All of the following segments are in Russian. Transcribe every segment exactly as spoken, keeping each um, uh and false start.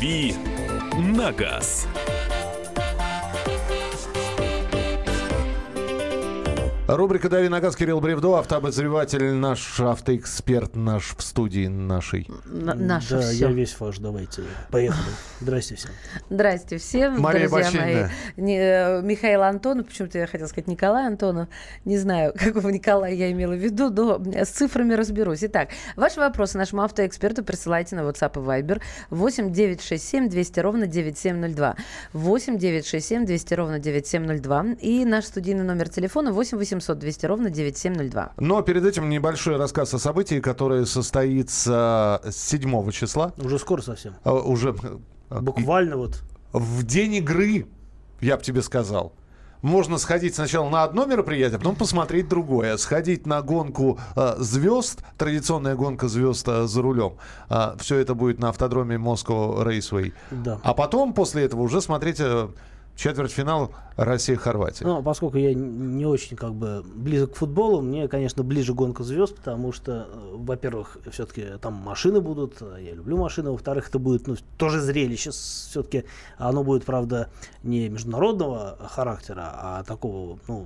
«Дави на газ». Рубрика «Дави на газ», Кирилл Бревдо, автообозреватель, наш автоэксперт, наш в студии нашей. Н- да, все. Я весь ваш, давайте. Поехали. Здрасте всем. Здрасте всем, Мария Баченина. Не, Михаил Антонов, почему-то я хотела сказать Николай Антонов, не знаю, какого Николая я имела в виду, но с цифрами разберусь. Итак, ваши вопросы нашему автоэксперту присылайте на WhatsApp и Viber восемь девятьсот шестьдесят семь двести ровно девяносто семь ноль два, восемь девятьсот шестьдесят семь двести ровно девяносто семь ноль два и наш студийный номер телефона восемь восемьсот двести ровно девяносто семь ноль два. Но перед этим небольшой рассказ о событии, которое состоится седьмого числа. Уже скоро совсем. А, уже. Буквально вот. В день игры, я бы тебе сказал. Можно сходить сначала на одно мероприятие, а потом посмотреть другое. Сходить на гонку э, звезд, традиционная гонка звезд э, за рулем. Э, все это будет на автодроме Moscow Raceway. Да. А потом, после этого, уже смотреть... Э, четвертьфинал Россия-Хорватия. Ну, поскольку я не очень как бы близок к футболу, мне, конечно, ближе гонка звезд, потому что, во-первых, все-таки там машины будут, я люблю машины, во-вторых, это будет, ну, тоже зрелище, все-таки оно будет, правда, не международного характера, а такого, ну,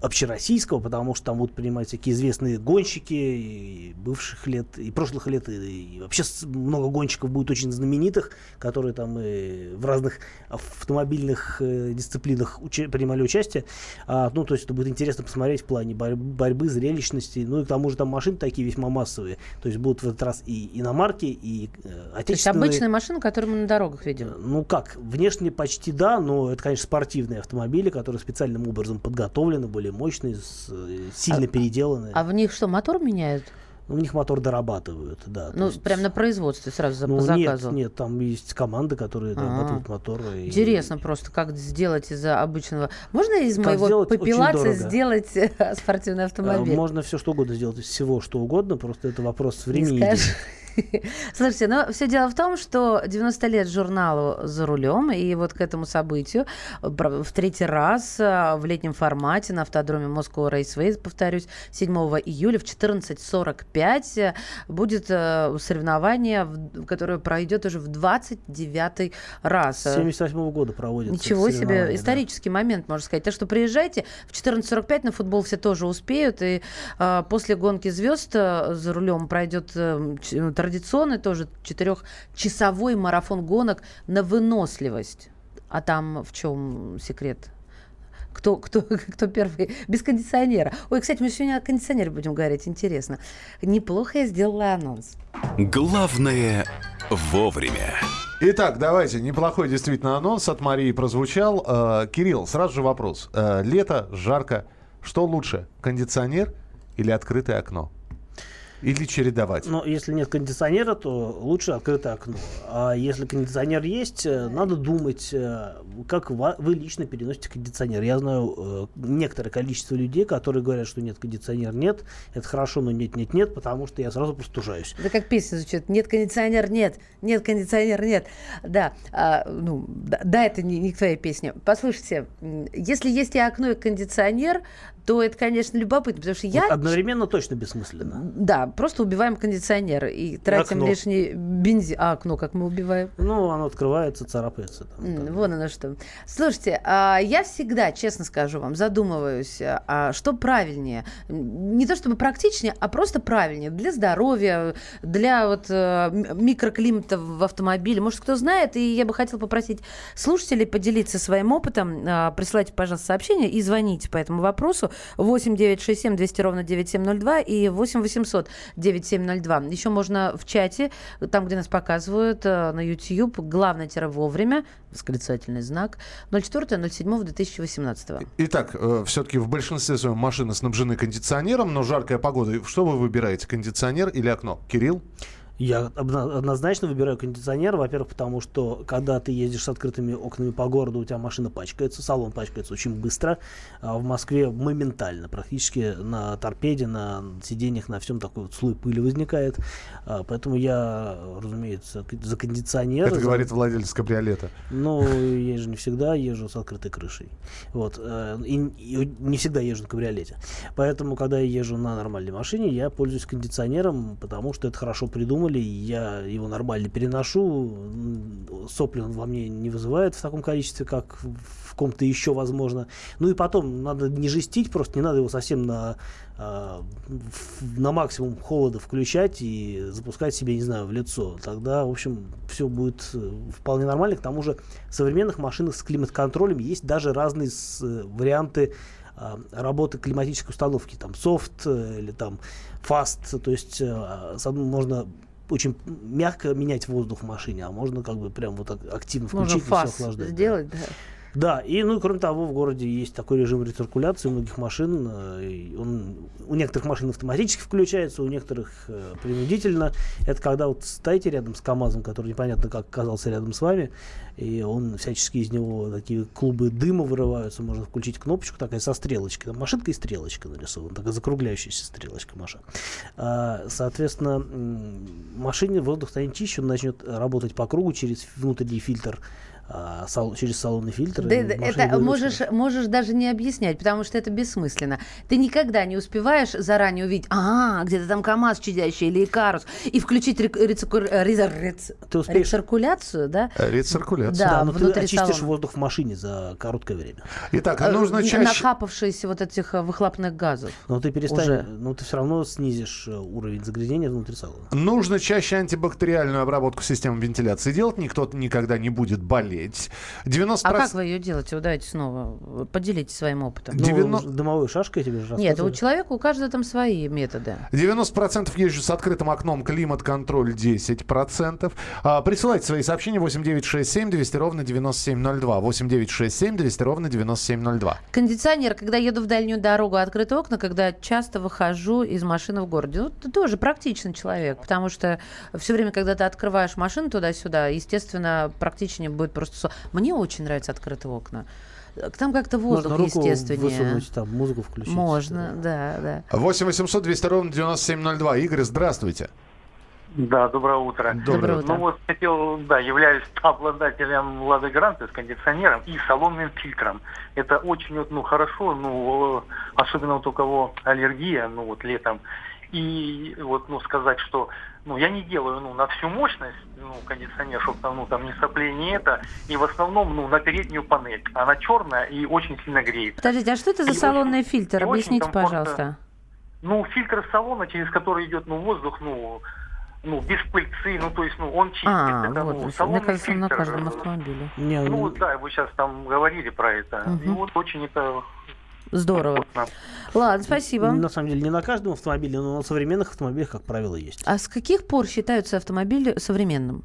общероссийского, потому что там будут принимать всякие известные гонщики и бывших лет, и прошлых лет, и, и вообще много гонщиков будет очень знаменитых, которые там и в разных автомобильных э, дисциплинах уча- принимали участие. А, ну, то есть это будет интересно посмотреть в плане борь- борьбы, зрелищности. Ну и к тому же там машины такие весьма массовые. То есть будут в этот раз и иномарки, и э, отечественные. То есть обычные машины, которые мы на дорогах видим? Ну как, внешне почти да, но это, конечно, спортивные автомобили, которые специальным образом подготовлены, были мощные, сильно а, переделанные. А в них что, мотор меняют? У них мотор дорабатывают, да. Ну, есть... прям на производстве сразу ну, по заказу? Нет, нет, там есть команды, которые дорабатывают мотор. И... Интересно просто, как сделать из обычного... Можно из как моего попилаца сделать спортивный автомобиль? Можно все что угодно сделать, из всего что угодно, просто это вопрос времени. Слушайте, но все дело в том, что девяносто лет журналу «За рулем», и вот к этому событию в третий раз в летнем формате на автодроме Moscow Raceway, повторюсь, седьмого июля в четырнадцать сорок пять будет соревнование, которое пройдет уже в двадцать девятый раз. С семьдесят восьмого года проводится. Ничего себе, исторический да. момент, можно сказать. Так что приезжайте, в четырнадцать сорок пять на футбол все тоже успеют, и э, после гонки звезд «За рулем» пройдет... Э, традиционный тоже четырехчасовой марафон гонок на выносливость. А там в чем секрет? Кто, кто, кто первый? Без кондиционера. Ой, кстати, мы сегодня о кондиционере будем говорить. Интересно. Неплохо я сделала анонс. Главное вовремя. Итак, давайте. Неплохой действительно анонс от Марии прозвучал. Э, Кирилл, сразу же вопрос. Э, лето, жарко. Что лучше? Кондиционер или открытое окно? Или чередовать? Но если нет кондиционера, то лучше открытое окно. А если кондиционер есть, надо думать, как вы лично переносите кондиционер. Я знаю некоторое количество людей, которые говорят, что нет, кондиционер нет. Это хорошо, но нет-нет-нет, потому что я сразу простужаюсь. Да как песня звучит. Нет, кондиционер нет. Нет, кондиционер нет. Да, а, ну, да, да, это не, не твоя песня. Послушайте, если есть и окно, и кондиционер, то это, конечно, любопытно, потому что я... Вот одновременно точно бессмысленно. Да, просто убиваем кондиционер и тратим окно. Лишний бензин. А окно как мы убиваем? Ну, оно открывается, царапается. Там, там. Вон оно что. Слушайте, я всегда, честно скажу вам, задумываюсь, что правильнее. Не то чтобы практичнее, а просто правильнее. Для здоровья, для вот микроклимата в автомобиле. Может, кто знает, и я бы хотела попросить слушателей поделиться своим опытом. Присылайте, пожалуйста, сообщение и звоните по этому вопросу. восемь девятьсот шестьдесят семь двести ровно девяносто семь ноль два и восемь восемьсот девяносто семь ноль два. Еще можно в чате, там, где нас показывают, на YouTube, главное-вовремя, восклицательный знак, ноль четвёртое ноль седьмое две тысячи восемнадцатого. Итак, э, все-таки в большинстве своем машины снабжены кондиционером, но жаркая погода. Что вы выбираете, кондиционер или окно? Кирилл? Я однозначно выбираю кондиционер, во-первых, потому что, когда ты ездишь с открытыми окнами по городу, у тебя машина пачкается, салон пачкается очень быстро, а в Москве моментально, практически на торпеде, на сиденьях, на всем такой вот слой пыли возникает, а, поэтому я, разумеется, за кондиционер. Это за... говорит владелец кабриолета. Ну, я же не всегда езжу с открытой крышей, вот, и не всегда езжу на кабриолете, поэтому, когда я езжу на нормальной машине, я пользуюсь кондиционером, потому что это хорошо придумано. придумали, я его нормально переношу, сопли он во мне не вызывает в таком количестве, как в ком-то еще возможно. Ну и потом, надо не жестить, просто не надо его совсем на, на максимум холода включать и запускать себе, не знаю, в лицо. Тогда, в общем, все будет вполне нормально. К тому же в современных машинах с климат-контролем есть даже разные варианты работы климатической установки, там софт или там фаст, то есть можно очень мягко менять воздух в машине, а можно как бы прям вот активно включить можно и все охлаждать. Сделать, да. Да, и ну и кроме того, в городе есть такой режим рециркуляции у многих машин. Он, у некоторых машин автоматически включается, у некоторых э, принудительно. Это когда вот стоите рядом с КАМАЗом, который непонятно как оказался рядом с вами, и он всячески из него такие клубы дыма вырываются, можно включить кнопочку такая со стрелочкой. Там машинка и стрелочка нарисована, такая закругляющаяся стрелочка машин. А, соответственно, в машине воздух станет чище, он начнет работать по кругу через внутренний фильтр, через салонный фильтр. Да, это можешь, можешь даже не объяснять, потому что это бессмысленно. Ты никогда не успеваешь заранее увидеть, а, где-то там КАМАЗ чадящий или Икарус, и включить рециркуляцию, да? Рециркуляцию. Да, но ты очистишь воздух в машине за короткое время. Итак, нужно чаще... Нахапавшись вот этих выхлопных газов. Но ты перестанешь, но ты все равно снизишь уровень загрязнения внутри салона. Нужно чаще антибактериальную обработку системы вентиляции делать, никто никогда не будет болеть. девяносто процентов... А как вы ее делаете? Вы давайте снова поделитесь своим опытом. девяносто... Ну, домовой шашкой тебе же рассказывали. Нет, у человека, у каждого там свои методы. девяносто процентов езжу с открытым окном, климат-контроль десять процентов. А, присылайте свои сообщения восемь девять шесть семь двести ровно девяносто семь ноль два. восемь девять шесть семь двести ровно девяносто семь ноль два. Кондиционер, когда еду в дальнюю дорогу, открыты окна, когда часто выхожу из машины в городе. Ну, ты тоже практичный человек, потому что все время, когда ты открываешь машину туда-сюда, естественно, практичнее будет просто. Мне очень нравятся открытые окна. Там как-то воздух естественнее. Можно руку высунуть, там музыку включить. Можно, да, да. восемь восемьсот двести ровно девяносто семь ноль два. Игорь, здравствуйте. Да, доброе утро. Доброе утро. Ну вот хотел, да, являюсь обладателем Лады Гранты с кондиционером и салонным фильтром. Это очень, вот, ну, хорошо, ну, особенно вот у кого аллергия, ну, вот летом. И вот, ну, сказать, что, ну, я не делаю, ну, на всю мощность, ну, кондиционер, чтобы там, ну, там не сопление это, и в основном, ну, на переднюю панель. Она черная и очень сильно греет. Подождите, а что это за и салонный очень, фильтр? Объясните, пожалуйста. Ну, фильтр салона, через который идет, ну, воздух, ну, ну, без пыльцы, ну, то есть, ну, он чистит. А, это, вот, ну, салонный мне кажется, фильтр, на каждом автомобиле. Ну, ну, да, вы сейчас там говорили про это. Угу. И вот очень это... Здорово. Ладно, спасибо. На самом деле не на каждом автомобиле, но на современных автомобилях, как правило, есть. А с каких пор считаются автомобили современным?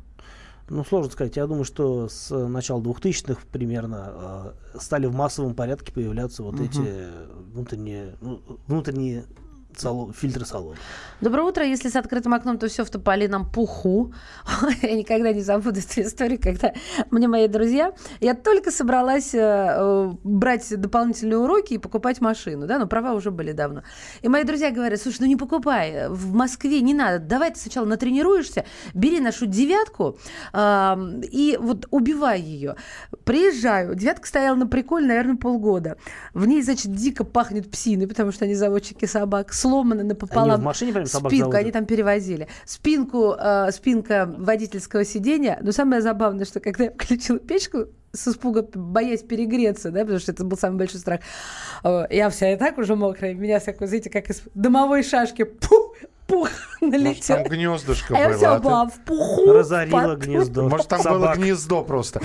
Ну, сложно сказать. Я думаю, что с начала двухтысячных примерно стали в массовом порядке появляться вот угу. эти внутренние, внутренние салон, фильтры салона. Доброе утро. Если с открытым окном, то все в тополином пуху. Я никогда не забуду эту историю, когда мне мои друзья... Я только собралась э, брать дополнительные уроки и покупать машину, да, но права уже были давно. И мои друзья говорят, слушай, ну не покупай, в Москве не надо, давай ты сначала натренируешься, бери нашу девятку э, и вот убивай ее. Приезжаю, девятка стояла на приколе, наверное, полгода. В ней, значит, дико пахнет псиной, потому что они заводчики собак, сломаны напополам. Они в машине, прям, собак спинку заводят. Они там перевозили. Спинку, э, спинка водительского сиденья. Но самое забавное, что когда я включила печку, с испуга, боясь перегреться, да, потому что это был самый большой страх, э, я вся и так уже мокрая, меня всякую, знаете, как из домовой шашки, пух, пух налетел. Может, там гнездышко а было. Я вся была в пуху. Разорила под... гнездо. Может, там собак. Было гнездо просто.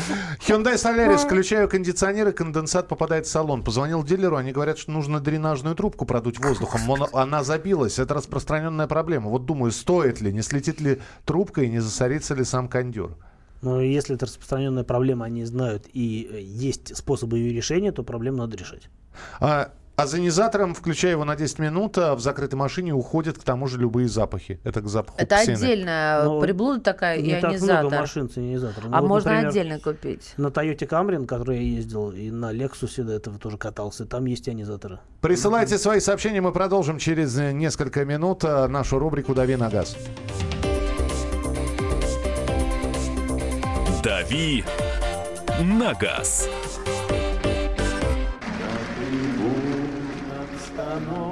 Hyundai Solaris. Включаю кондиционер, и конденсат попадает в салон. Позвонил дилеру, они говорят, что нужно дренажную трубку продуть воздухом. Мон... Она забилась. Это распространенная проблема. Вот думаю, стоит ли, не слетит ли трубка и не засорится ли сам кондюр. Но если это распространенная проблема, они знают, и есть способы ее решения, то проблему надо решать. А... Озонизатором, включая его на десять минут, а в закрытой машине уходят к тому же любые запахи. Это к запаху Это псины. Отдельная но приблуда такая, не ионизатор. Так много машин с ионизатором. А ну, можно вот, например, отдельно купить. На Тойоте Камри, на которой я ездил, и на Лексусе до этого тоже катался, там есть ионизаторы. Присылайте свои сообщения, мы продолжим через несколько минут нашу рубрику «Дави на газ». «Дави на газ». No.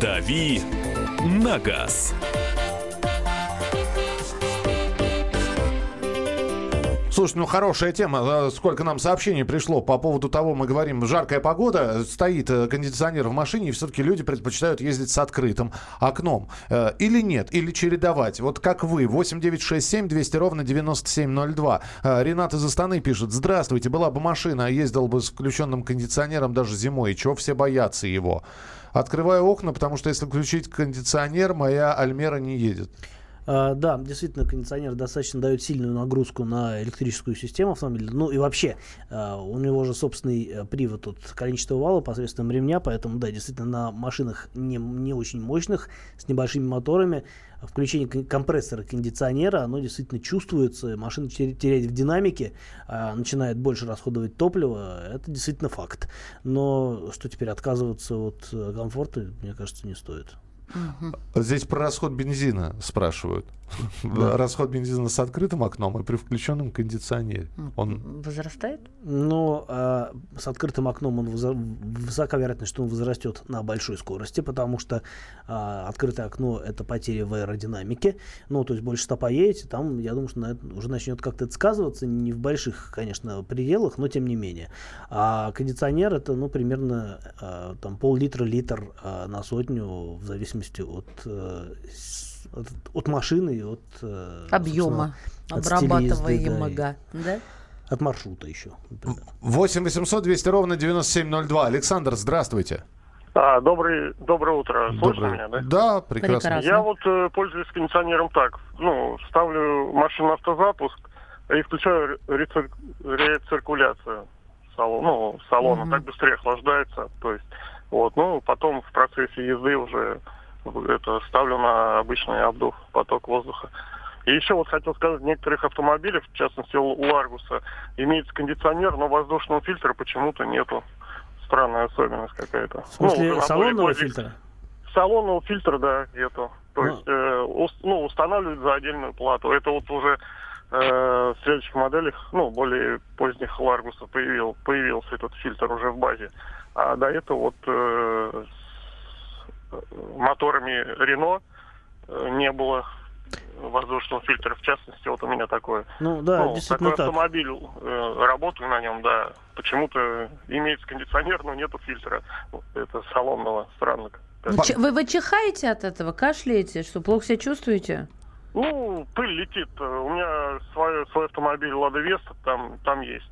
«Дави на газ». Слушай, ну хорошая тема. Сколько нам сообщений пришло по поводу того, мы говорим, жаркая погода, стоит кондиционер в машине, и все-таки люди предпочитают ездить с открытым окном. Или нет, или чередовать. Вот как вы. восемь девятьсот шестьдесят семь двести ровно девяносто семь ноль два. Ренат из Астаны пишет. Здравствуйте, была бы машина, а ездил бы с включенным кондиционером даже зимой. Чего все боятся его? Открываю окна, потому что если включить кондиционер, моя Альмера не едет. Uh, да, действительно, кондиционер достаточно дает сильную нагрузку на электрическую систему автомобиля. Ну и вообще, uh, у него же собственный uh, привод от коленчатого вала посредством ремня, поэтому, да, действительно, на машинах не, не очень мощных, с небольшими моторами, включение компрессора кондиционера, оно действительно чувствуется, машина теряет в динамике, начинает больше расходовать топливо, это действительно факт. Но что теперь, отказываться от комфорта, мне кажется, не стоит. Угу. Здесь про расход бензина спрашивают. Да. Расход бензина с открытым окном и при включенном кондиционере. Он возрастает? Но э, с открытым окном он возра... высока вероятность, что он возрастет на большой скорости, потому что э, открытое окно — это потери в аэродинамике. Ну, то есть больше ста поедете, там, я думаю, что на это уже начнет как-то это сказываться. Не в больших, конечно, пределах, но тем не менее. А кондиционер — это, ну, примерно э, там пол-литра, литр э, на сотню, в зависимости от... Э, От, от машины и от объема обрабатываемого, да, да? От маршрута еще. восемь восемьсот двести ровно девяносто семь ноль два. Александр, здравствуйте. А, добрый, доброе утро. Слышно добрый. меня, да? Да, прекрасно. прекрасно. Я вот э, пользуюсь кондиционером так. Ну, ставлю машину автозапуск и включаю рецир... рециркуляцию салона. Ну, салона угу. Так быстрее охлаждается. То есть, вот, ну, потом в процессе езды уже это ставлю на обычный обдув, поток воздуха. И еще вот хотел сказать, в некоторых автомобилях, в частности у Ларгуса, имеется кондиционер, но воздушного фильтра почему-то нету. Странная особенность какая-то. В смысле, ну, салонного фильтра? Салонного фильтра, да, нету. То а. есть э, уст, ну, устанавливают за отдельную плату. Это вот уже э, в следующих моделях, ну, более поздних Ларгуса появил, появился этот фильтр уже в базе. А до этого вот... Э, моторами Renault не было воздушного фильтра, в частности, вот у меня такое. Ну да, ну, действительно такой автомобиль, э, работаю на нем, да, почему-то имеется кондиционер, но нету фильтра, это салонного, странно. Вы, вы чихаете от этого, кашляете, что плохо себя чувствуете? Ну, пыль летит, у меня свой, свой автомобиль Лада Веста, там, там есть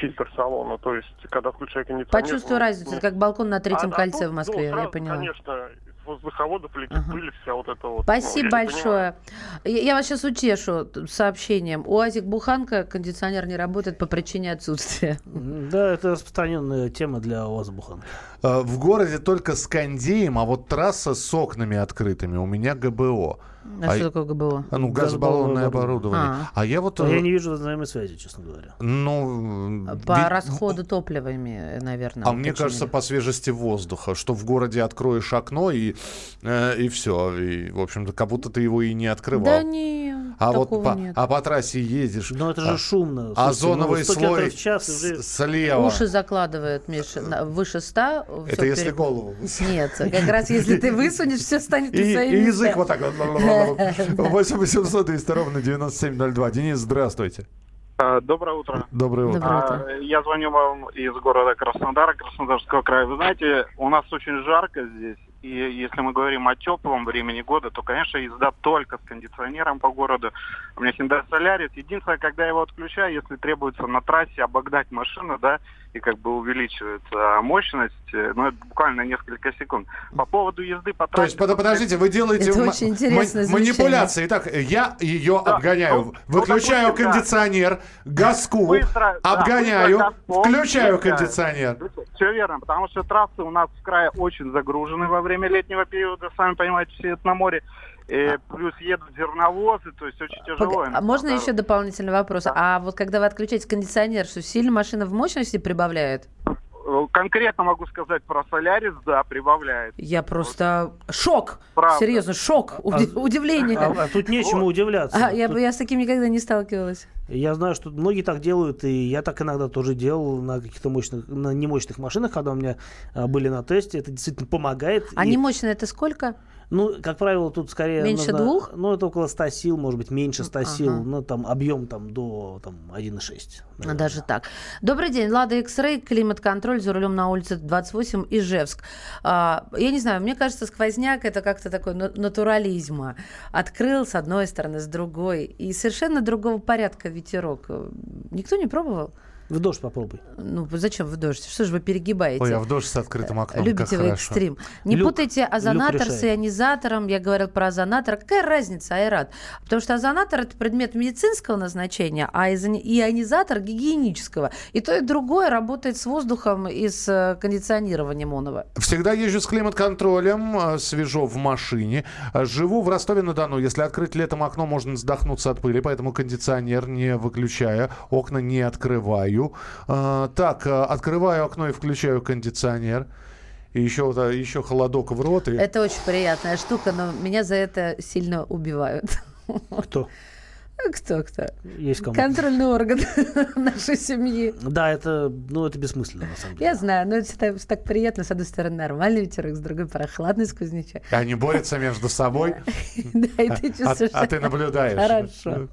фильтр салона, то есть, когда включаю кондиционер... Почувствую разницу, нет. Как балкон на третьем а, кольце а тут, в Москве, ну, я поняла. Конечно, с воздуховодов летит ага. пыль, вся вот эта вот... Спасибо ну, я большое. Я, я вас сейчас утешу сообщением. УАЗик Буханка, кондиционер не работает по причине отсутствия. Да, это распространенная тема для УАЗа Буханка. В городе только с кондеем, а вот трасса с окнами открытыми. У меня ГБО. А, а что такое ГБО? Ну, газобаллонное оборудование. А, а я вот... Я не вижу взаимной связи, честно говоря. Ну... По ведь... расходу топлива, наверное. А мне кажется, по свежести воздуха, что в городе откроешь окно и, э, и все. И, в общем-то, как будто ты его и не открывал. Да нет, а вот по, нет. А по трассе едешь. Ну, это же а, шумно. Озоновый слой слева. Уши закладывают, Миша, выше ста. Это если перед... голову. Нет, как раз если ты высунешь, все станет на свои места. И язык вот так вот. восемь восемьсот двести ровно девяносто семь ноль два. Денис, здравствуйте. Доброе утро. Доброе утро. Доброе утро. Я звоню вам из города Краснодара, Краснодарского края. Вы знаете, у нас очень жарко здесь. И если мы говорим о теплом времени года, то, конечно, езда только с кондиционером по городу. У меня Hyundai Solaris. Единственное, когда я его отключаю, если требуется на трассе обогнать машину, да, и как бы увеличивается мощность, ну, это буквально несколько секунд. По поводу езды по трассе... То есть, подождите, вы делаете м- манипуляции. Итак, я ее да, обгоняю, ну, выключаю ну, допустим, кондиционер, да. газку, быстро, обгоняю, да, газку, включаю быстро, кондиционер. Все верно, потому что трассы у нас в крае очень загружены во время летнего периода, сами понимаете, все это на море, э, плюс едут зерновозы, то есть очень тяжело. А можно еще дополнительный вопрос? Да. А вот когда вы отключаете кондиционер, что сильно машина в мощности прибавляет? Конкретно могу сказать про Солярис, да, прибавляет. Я просто... Шок! Правда. Серьезно, шок! А, Удивление! А, а тут нечему вот. удивляться. А, я, тут... я с таким никогда не сталкивалась. Я знаю, что многие так делают, и я так иногда тоже делал на каких-то мощных, на немощных машинах, когда у меня были на тесте. Это действительно помогает. А и... немощная это сколько? Ну, как правило, тут скорее... Меньше нужно, двух? Ну, это около ста сил, может быть, меньше ста ага. сил. Ну, там, объем там до там, один и шесть. А даже так. Добрый день. Лада X-Ray, климат-контроль, за рулем на улице двадцать восемь, Ижевск. А, я не знаю, мне кажется, сквозняк — это как-то такой натурализм. Открыл с одной стороны, с другой. И совершенно другого порядка ветерок. Никто не пробовал? В дождь попробуй. Ну, зачем в дождь? Что же вы перегибаете? Ой, а в дождь с открытым окном, любите как вы экстрим. Хорошо. Не Люк, путайте озонатор с ионизатором. Я говорил про озонатор. Какая разница, Айрат? Потому что озонатор – это предмет медицинского назначения, а ионизатор – гигиенического. И то, и другое работает с воздухом и с кондиционированием онова. Всегда езжу с климат-контролем, свежо в машине. Живу в Ростове-на-Дону. Если открыть летом окно, можно задохнуться от пыли, поэтому кондиционер не выключая, окна не открываю. Так, открываю окно и включаю кондиционер. И еще, еще холодок в рот. И... Это очень приятная штука, но меня за это сильно убивают. Кто? Кто-кто? Есть кому. Контрольный орган нашей семьи. Да, это, ну, это бессмысленно, на самом деле. Я знаю, но это так приятно. С одной стороны, нормальный ветерок, с другой прохладный сквознячок. Они борются между собой. Да, и ты чувствуешь. А ты наблюдаешь. Хорошо.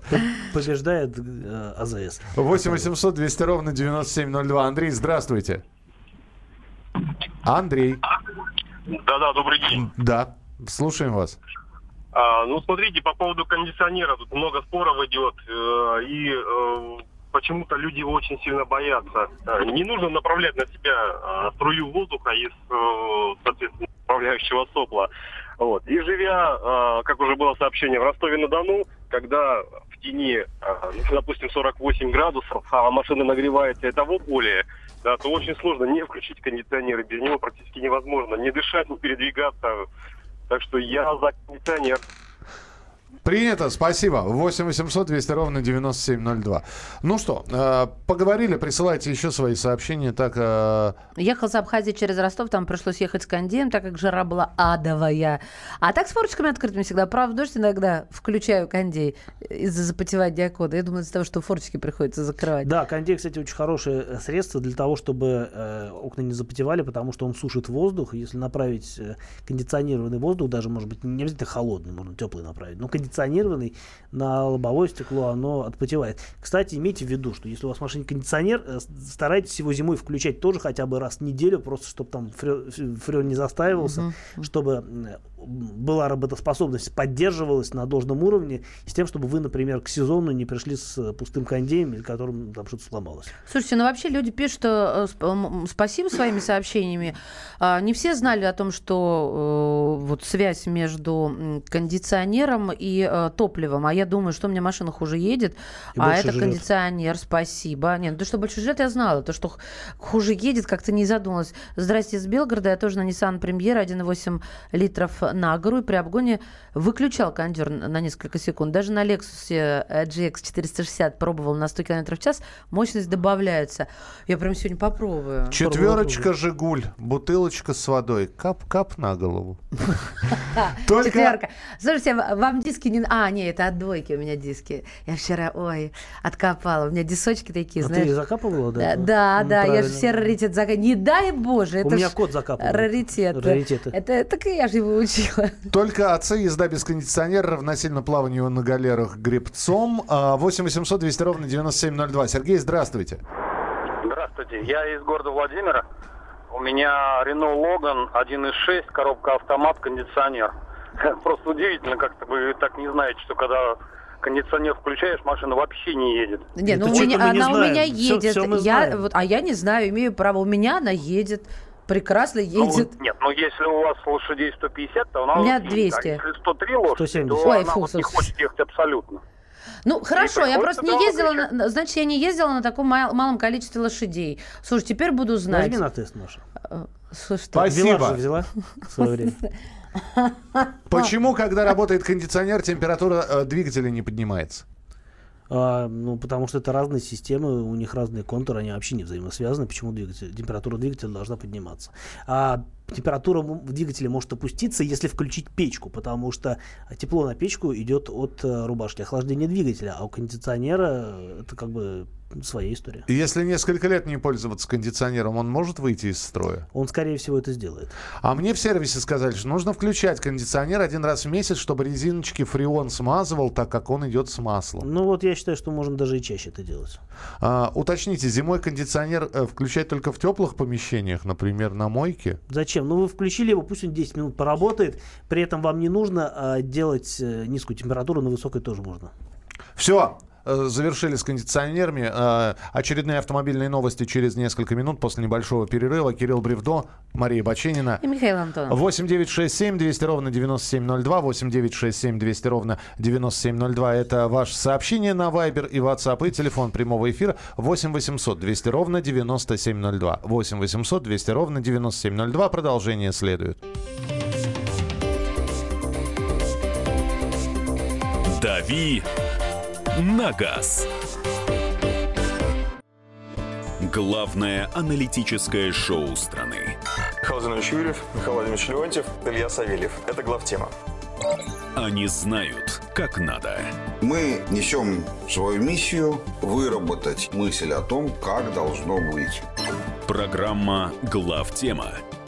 Побеждает АЗС. восемь восемьсот двести ровно девяносто семь ноль два. Андрей, здравствуйте. Андрей. Да-да, добрый день. Да, слушаем вас. А, ну, смотрите, по поводу кондиционера, тут много споров идет, э, и э, почему-то люди его очень сильно боятся. Не нужно направлять на себя струю воздуха из, э, соответственно, направляющего сопла. Вот. И живя, э, как уже было сообщение, в Ростове-на-Дону, когда в тени, э, ну, допустим, сорок восемь градусов, а машина нагревается и того более, да, то очень сложно не включить кондиционер, и без него практически невозможно не дышать, не передвигаться. Так что я за кондиционер. Принято, спасибо. восемь восемьсот двести ровно девяносто семь ноль два. Ну что, э, поговорили, присылайте еще свои сообщения. Так, э... Ехал с Абхазии через Ростов, там пришлось ехать с кондеем, так как жара была адовая. А так с форочками открытыми всегда. Правда, в дождь иногда включаю кондей из-за запотевания окон. Я думаю, из-за того, что форочки приходится закрывать. Да, кондей, кстати, очень хорошее средство для того, чтобы э, окна не запотевали, потому что он сушит воздух. Если направить кондиционированный воздух, даже, может быть, не обязательно холодный, можно теплый направить, но кондиционированный кондиционированный на лобовое стекло, оно отпотевает. Кстати, имейте в виду, что если у вас в машине кондиционер, старайтесь его зимой включать тоже хотя бы раз в неделю, просто чтобы там фрён не застаивался, mm-hmm. чтобы была работоспособность, поддерживалась на должном уровне, с тем, чтобы вы, например, к сезону не пришли с пустым кондеем, в котором там что-то сломалось. Слушайте, ну вообще люди пишут, что спасибо своими сообщениями. Не все знали о том, что вот связь между кондиционером и э, топливом. А я думаю, что у меня машина хуже едет, и а это жрет. Кондиционер, спасибо. Нет, то, что больше жрет, я знала. То, что хуже едет, как-то не задумалась. Здрасте, из Белгорода. Я тоже на Nissan Premier один и восемь литров на гору. И при обгоне выключал кондер на несколько секунд. Даже на Lexus джи икс четыреста шестьдесят пробовал на сто километров в час. Мощность добавляется. Я прям сегодня попробую. Четверочка Жигуль. Бутылочка с водой. Кап-кап на голову. Четверка. Слушайте, вам диски не... А, нет, это от двойки у меня диски. Я вчера, ой, откопала. У меня дисочки такие, а знаешь. А ты их закапывала, да? Да, ну, да, правильно. Я же все раритеты закапывала. Не дай боже. Это у меня кот закапывал. Раритеты. Раритеты. Это, так я же его учила. Только отцы, езда без кондиционера равносильно плаванию на галерах гребцом. восемь восемьсот двести ровно девяносто семь ноль два. Сергей, здравствуйте. Здравствуйте. Я из города Владимира. У меня Renault Logan один и шесть, коробка автомат, кондиционер. Просто удивительно, как-то вы так не знаете, что когда кондиционер включаешь, машина вообще не едет. Нет, ну у меня, не она знаем. У меня едет. Все, все я, вот, а я не знаю, имею право. У меня она едет. Прекрасно едет. Ну, нет, ну если у вас лошадей сто пятьдесят, то она... У меня двести. А если сто три лошади, то ой, она фу, вот не хочет ехать абсолютно. Ну, хорошо, я просто не ездила, на, значит, я не ездила на таком мал, малом количестве лошадей. Слушай, теперь буду знать. Возьми на тест, Маша. Слушай, спасибо. Взяла в свое время. Почему, когда работает кондиционер, температура двигателя не поднимается? А, ну, потому что это разные системы, у них разные контуры, они вообще не взаимосвязаны. Почему двигатель, температура двигателя должна подниматься? А температура в двигателе может опуститься, если включить печку, потому что тепло на печку идет от рубашки, охлаждение двигателя, а у кондиционера это как бы своя история. Если несколько лет не пользоваться кондиционером, он может выйти из строя? Он, скорее всего, это сделает. А мне в сервисе сказали, что нужно включать кондиционер один раз в месяц, чтобы резиночки фреон смазывал, так как он идет с маслом. Ну вот я считаю, что можно даже и чаще это делать. А, уточните, зимой кондиционер э, включать только в теплых помещениях, например, на мойке? Зачем? Ну вы включили его, пусть он десять минут поработает, при этом вам не нужно э, делать э, низкую температуру, но высокой тоже можно. Все. Завершили с кондиционерами. Очередные автомобильные новости через несколько минут после небольшого перерыва. Кирилл Бревдо, Мария Баченина и Михаил Антонов. восемь девять шесть семь двести ровно девяносто семь ноль два. восемь девять шесть семь двести ровно девяносто семь ноль два. Это ваше сообщение на Viber и WhatsApp. И телефон прямого эфира восемь восемьсот двести ровно девяносто семь ноль два. восемь восемьсот двести ровно девяносто семь ноль два. Продолжение следует. Дави на газ. Главное аналитическое шоу страны. Михаил Владимирович Юрьев, Михаил Владимирович Леонтьев, Илья Савельев. Это главтема. Они знают, как надо. Мы несем свою миссию выработать мысль о том, как должно быть. Программа «Главтема»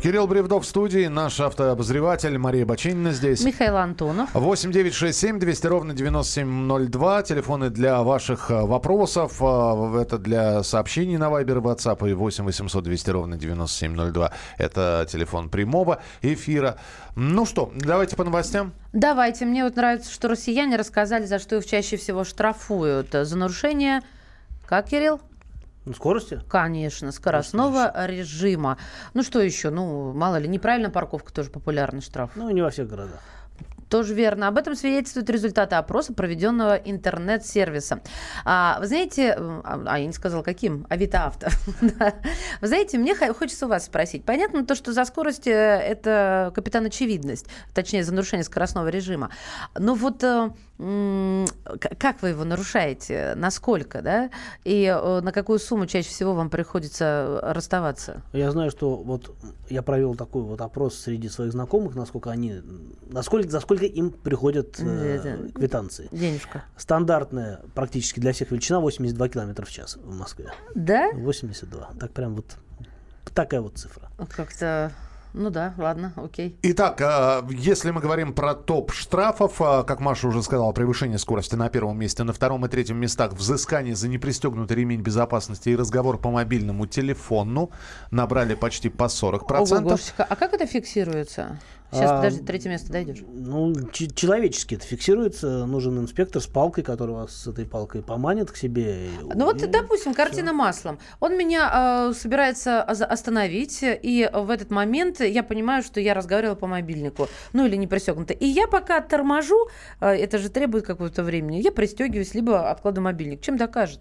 Кирилл Бревдо в студии, наш автообозреватель Мария Баченина здесь. Михаил Антонов. восемь девять шесть семь двести ровно девяносто семь ноль два. Телефоны для ваших вопросов. Это для сообщений на Viber, WhatsApp и восемь восемьсот двести ровно девяносто семь ноль два. Это телефон прямого эфира. Ну что, давайте по новостям. Давайте. Мне вот нравится, что россияне рассказали, за что их чаще всего штрафуют. За нарушение, как, Кирилл? Скорости? Конечно, скоростного Скорость. режима. Ну что еще? Ну, мало ли, неправильная парковка тоже популярный штраф. Ну, не во всех городах. Тоже верно. Об этом свидетельствуют результаты опроса, проведенного интернет-сервиса. А, вы знаете, а я не сказала, каким, Авито-Авто. Вы знаете, мне хочется у вас спросить. Понятно то, что за скорость это капитан очевидность, точнее, за нарушение скоростного режима. Но вот как вы его нарушаете, насколько, да, и на какую сумму чаще всего вам приходится расставаться? Я знаю, что вот я провел такой вот опрос среди своих знакомых, насколько они, насколько, за сколько им приходят э, квитанции. Денежка. Стандартная практически для всех величина восемьдесят два километра в час в Москве. Да? восемьдесят два. Так прям вот такая вот цифра. Как-то... Ну да, ладно, окей. Итак, если мы говорим про топ штрафов, как Маша уже сказала, превышение скорости на первом месте, на втором и третьем местах взыскание за непристегнутый ремень безопасности и разговор по мобильному телефону набрали почти по сорок процентов. Ого, Гошечка, а как это фиксируется? Сейчас, а, подожди, третье место дойдешь. Ну, ч- человечески это фиксируется. Нужен инспектор с палкой, который вас с этой палкой поманит к себе. Ну вот, допустим, картина маслом. Он меня э, собирается остановить, и в этот момент я понимаю, что я разговаривала по мобильнику. Ну, или не пристегнута. И я пока торможу, э, это же требует какого-то времени, я пристегиваюсь, либо откладываю мобильник. Чем докажет?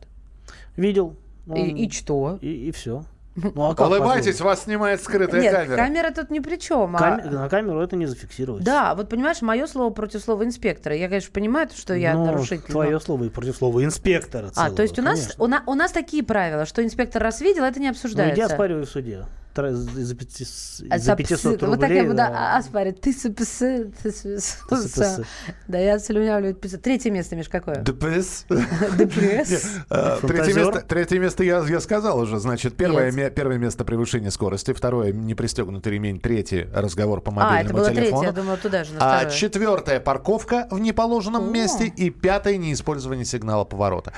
Видел. Он... И, и что? И, и все. Ну, а как, улыбайтесь, вас снимает скрытая Нет, камера. Нет, камера тут ни при чем. Кам... А... На камеру это не зафиксировать. Да, вот понимаешь, мое слово против слова инспектора. Я, конечно, понимаю, что я но нарушитель. Твое но... слово и против слова инспектора. А, целого, то есть у нас, у, на, у нас такие правила, что инспектор раз видел, это не обсуждается. Ну, я оспариваю в суде. за пятьсот рублей. Вот так я аспарит. ТСПС. ТСПС. Да, я слюнявлю. Третье место, Миш, какое? ДПС. ДПС. Третье место я сказал уже. Значит, первое место — превышение скорости. Второе — не пристегнутый ремень. Третье — разговор по мобильному телефону. А, это было третье, я думала, туда же, на второе. Четвертое — парковка в неположенном месте. И пятое — неиспользование сигнала поворота.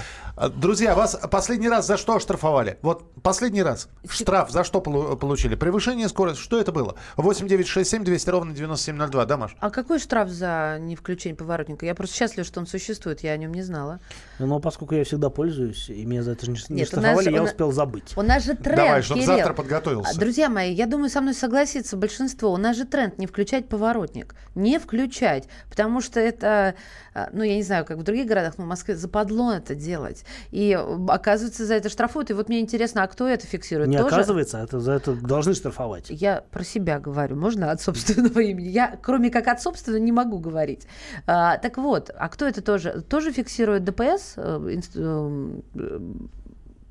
Друзья, вас последний раз за что оштрафовали? Вот последний раз штраф за что получили? Превышение скорости. Что это было? восемь девятьсот шестьдесят семь двести ровно девяносто семь ноль два. Да, Маш? А какой штраф за невключение поворотника? Я просто счастлива, что он существует. Я о нем не знала. Ну, поскольку я всегда пользуюсь, и меня за это не Нет, штрафовали, же, я успел забыть. У нас же тренд, Давай, чтобы Кирилл. завтра подготовился. Друзья мои, я думаю, со мной согласится большинство. У нас же тренд не включать поворотник. Не включать. Потому что это, ну, я не знаю, как в других городах, но в Москве западло это делать. И оказывается, за это штрафуют. И вот мне интересно, а кто это фиксирует? Не Тоже? оказывается, это, за это должны штрафовать. Я про себя говорю. Можно от собственного имени? Я, кроме как от собственного, не могу говорить. А, так вот, а кто это тоже? Тоже фиксирует ДПС? Инст...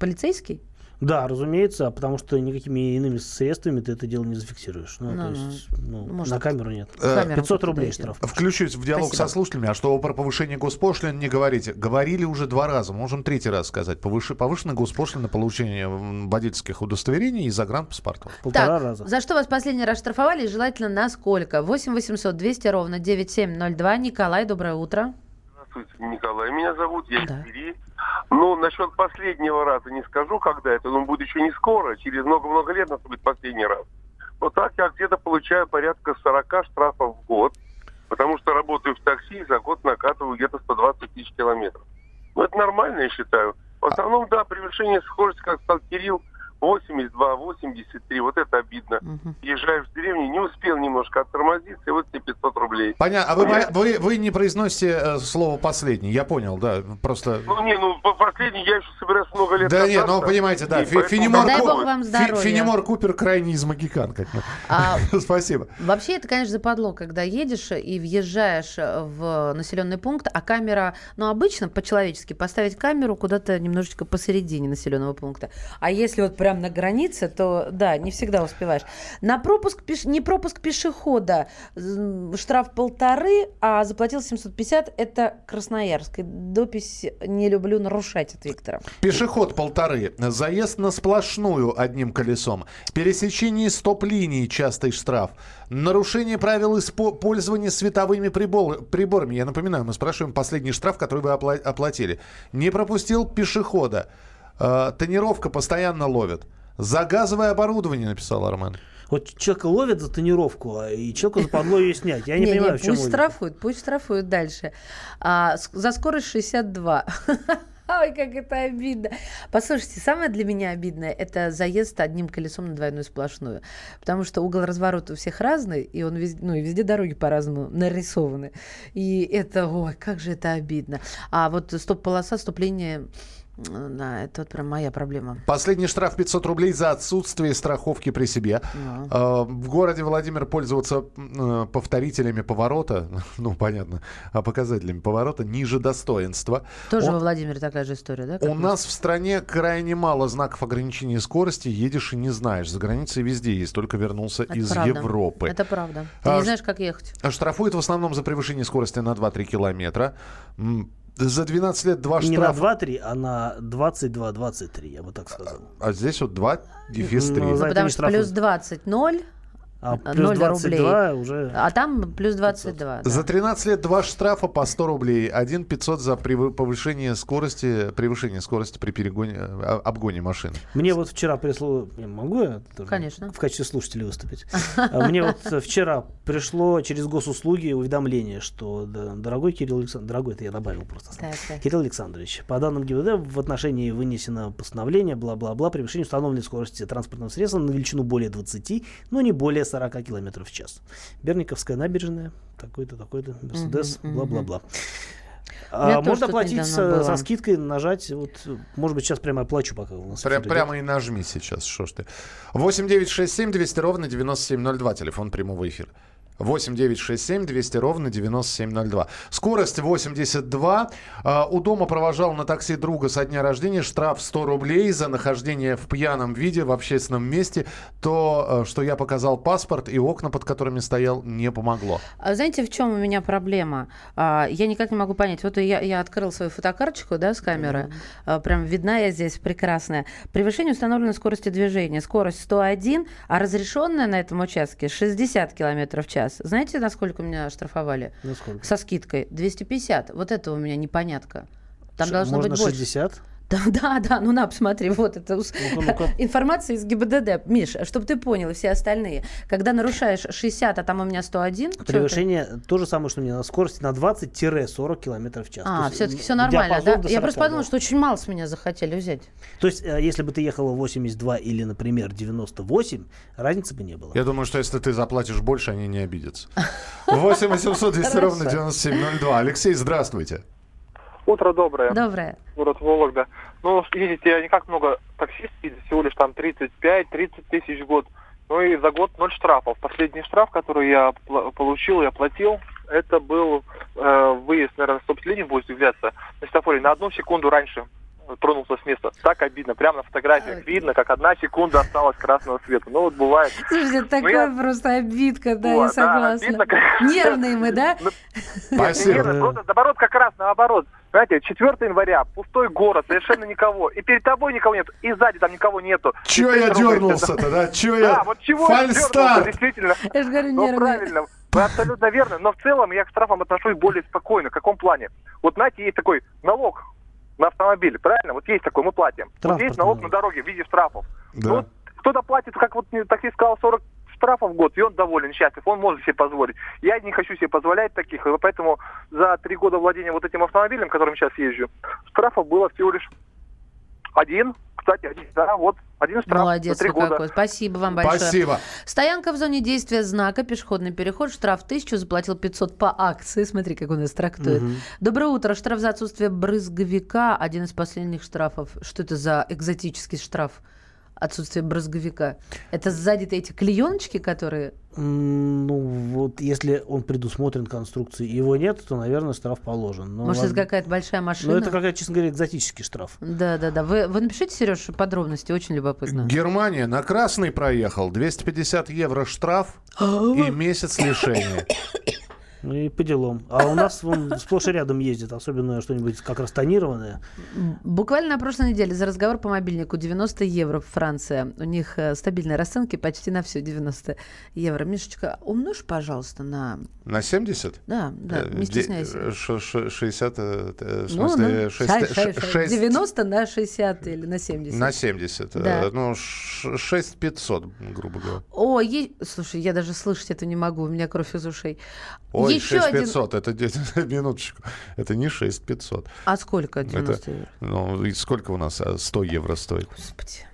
Полицейский? Да, разумеется, потому что никакими иными средствами ты это дело не зафиксируешь. Ну, ну, то есть, ну, может, на камеру нет. пятьсот рублей штраф. Включусь в диалог Спасибо. со слушателями. А что про повышение госпошлин не говорите? Говорили уже два раза, можем третий раз сказать. Повыши, повышенная госпошлина на получение водительских удостоверений и загранпаспортов. Полтора так, раза. За что вас последний раз штрафовали и желательно на сколько? восемь восемьсот двести ровно девяносто семь ноль два. Николай, доброе утро. Николай, меня зовут, я да. из Твери. Но насчет последнего раза не скажу, когда это, но будет еще не скоро, через много-много лет нас будет последний раз. Но так я где-то получаю порядка сорок штрафов в год, потому что работаю в такси и за год накатываю где-то сто двадцать тысяч километров. Ну, это нормально, я считаю. В основном, да, превышение скорости, как сказал Кирилл, восемьдесят два, восемьдесят три, вот это обидно. Угу. Езжаешь в деревню, не успел немножко оттормозиться, и вот тебе пятьсот рублей. Понятно. А вы, Понятно? Вы, вы не произносите э, слово «последний», я понял, да, просто... Ну, не, ну, «последний» я еще собираюсь много лет Да, нет, ну, понимаете, да, Фенемор поэтому... Купер крайне из Магикан, как мы. А... Спасибо. Вообще, это, конечно, западло, когда едешь и въезжаешь в населенный пункт, а камера, ну, обычно, по-человечески, поставить камеру куда-то немножечко посередине населенного пункта. А если вот прям прям на границе, то, да, не всегда успеваешь. На пропуск, не пропуск пешехода, штраф полторы, а заплатил семьсот пятьдесят, это Красноярск. И допись «не люблю нарушать» от Виктора. Пешеход полторы, заезд на сплошную одним колесом, пересечение стоп-линии, частый штраф, нарушение правил использования световыми прибор, приборами. Я напоминаю, мы спрашиваем последний штраф, который вы оплатили. Не пропустил пешехода. Тонировка постоянно ловит. За газовое оборудование, написал Армен. Вот человека ловят за тонировку, и человеку западло ее снять. Я не, не понимаю, не, в чем пусть штрафуют, пусть штрафуют дальше. А, за скорость шестьдесят два. Ой, как это обидно. Послушайте, самое для меня обидное – это заезд одним колесом на двойную сплошную. Потому что угол разворота у всех разный, и, он везде, ну, и везде дороги по-разному нарисованы. И это, ой, как же это обидно. А вот стоп-полоса, стоп-линия – да, это вот прям моя проблема. Последний штраф пятьсот рублей за отсутствие страховки при себе. Да. В городе Владимир пользоваться повторителями поворота, ну, понятно, показателями поворота ниже достоинства. Тоже Он... во Владимире такая же история, да? У нас в стране крайне мало знаков ограничения скорости. Едешь и не знаешь. За границей везде есть. Только вернулся это из правда. Европы. Это правда. Ты а, не знаешь, как ехать. Штрафуют в основном за превышение скорости на два-три километра. За двенадцать лет два штрафа. Не на два-три, а на двадцать два-двадцать три, я бы так сказал. А, а здесь вот два дефис три. Ну, потому что плюс двадцать ноль. А плюс двадцать два уже... А там плюс двадцать два. Да. За тринадцать лет два штрафа по сто рублей. один пятьсот за превышение скорости, превышение скорости при перегоне, обгоне машины. Мне вот вчера пришло... Могу я тоже Конечно. в качестве слушателя выступить? Мне вот вчера пришло через госуслуги уведомление, что дорогой Кирилл Александрович... Дорогой, это я добавил просто. Кирилл Александрович, по данным ГИБДД в отношении вынесено постановление, бла-бла-бла, превышение установленной скорости транспортного средства на величину более двадцати, но не более сорока километров в час. Берниковская набережная, такой-то, такой-то, Мерседес, uh-huh, бла-бла-бла. Uh-huh. А можно оплатить со, со скидкой, нажать, вот, может быть, сейчас прямо оплачу, пока у нас Пря- Прямо и нажми сейчас, что ж ты. восемь девятьсот шестьдесят семь двести ровно девяносто семь ноль два, телефон прямого эфира. восемь девятьсот шестьдесят семь двести ровно девяносто семь ноль два. Скорость восемьдесят два. У дома провожал на такси друга со дня рождения. Штраф сто рублей за нахождение в пьяном виде в общественном месте. То, что я показал паспорт и окна, под которыми стоял, не помогло. Знаете, в чем у меня проблема? Я никак не могу понять. Вот я, я открыл свою фотокарточку, да, с камеры. Mm-hmm. Прям видна я здесь прекрасная. Превышение установленной скорости движения. Скорость сто один, а разрешенная на этом участке шестьдесят километров в час. Знаете, насколько меня штрафовали? Насколько? Со скидкой. двести пятьдесят. Вот это у меня непонятка. Там Ш- должно можно быть больше. шестьдесят? Да, да, да, ну на, посмотри, вот это ну-ка, ну-ка. Информация из ГИБДД. Миш, чтобы ты понял, и все остальные. Когда нарушаешь шестьдесят, а там у меня сто один. Превышение то же самое, что у меня на скорости на двадцать сорок километров в час. А, все-таки все нормально, да? Я просто подумала, что очень мало с меня захотели взять. То есть, если бы ты ехала восемьдесят два или, например, девяносто восемь, разницы бы не было. Я думаю, что если ты заплатишь больше, они не обидятся. восемь восемьсот двести ровно девяносто семь ноль два. Алексей, здравствуйте. Утро доброе. Доброе. Город Вологда. Ну, видите, не как много таксистов, всего лишь там тридцать пять тридцать тысяч в год. Ну и за год ноль штрафов. Последний штраф, который я получил, я платил, это был э, выезд, наверное, стоп-линии будет удивляться, на светофоре на одну секунду раньше тронулся с места. Так обидно. Прямо на фотографиях видно, как одна секунда осталась красного цвета. Ну вот бывает. Слушайте, такая я... просто обидка, да, вот, я согласна. Да, обидно, как... Нервные мы, да? Спасибо. Наоборот, как раз наоборот. Знаете, четвёртого января, пустой город, совершенно никого. И перед тобой никого нет, и сзади там никого нету. Чего я дернулся-то, да? Чего я? Да, вот чего я дернулся, действительно. Я же говорю, нервно. Ну, правильно. Вы абсолютно верно. Но в целом я к штрафам отношусь более спокойно. В каком плане? Вот, знаете, есть такой налог на автомобиль, правильно? Вот есть такой, мы платим. Вот есть налог на дороге в виде штрафов. Да. Вот кто-то платит, как вот таксист сказал, сорок штрафов в год, и он доволен, счастлив, он может себе позволить. Я не хочу себе позволять таких, и поэтому за три года владения вот этим автомобилем, которым сейчас езжу, штрафов было всего лишь один. Кстати, один, да, вот, один штраф. Молодец, три года. Какой. Спасибо вам большое. Спасибо. Стоянка в зоне действия знака, пешеходный переход, штраф тысячу, заплатил пятьсот по акции. Смотри, как он нас трактует. Угу. Доброе утро. Штраф за отсутствие брызговика, один из последних штрафов. Что это за экзотический штраф? Отсутствие брызговика. Это сзади-то эти клееночки, которые... Ну, вот если он предусмотрен конструкцией, его нет, то, наверное, штраф положен. Но может, лад... это какая-то большая машина? Ну, это какая-то, честно говоря, экзотический штраф. Да-да-да. Вы, вы напишите, Сереж, подробности, очень любопытно. Германия на красный проехал, двести пятьдесят евро штраф и месяц лишения. Ну и по делам. А у нас вон сплошь и рядом ездит, особенно что-нибудь как раз тонированное. Буквально на прошлой неделе за разговор по мобильнику девяносто евро Франция. У них стабильные расценки почти на все девяносто евро. Мишечка, умножь, пожалуйста, на... На семьдесят? Да, да, не стесняйся. шестьдесят, в смысле, шесть... девяносто на шестьдесят или на семьдесят. На семьдесят. Да. Ну, шесть тысяч пятьсот, грубо говоря. О, е... слушай, я даже слышать это не могу, у меня кровь из ушей. Ой, еще шесть тысяч пятьсот, один... это, минуточку, это не шесть тысяч пятьсот. А сколько девяносто евро? Ну, и сколько у нас сто евро стоит? Господи,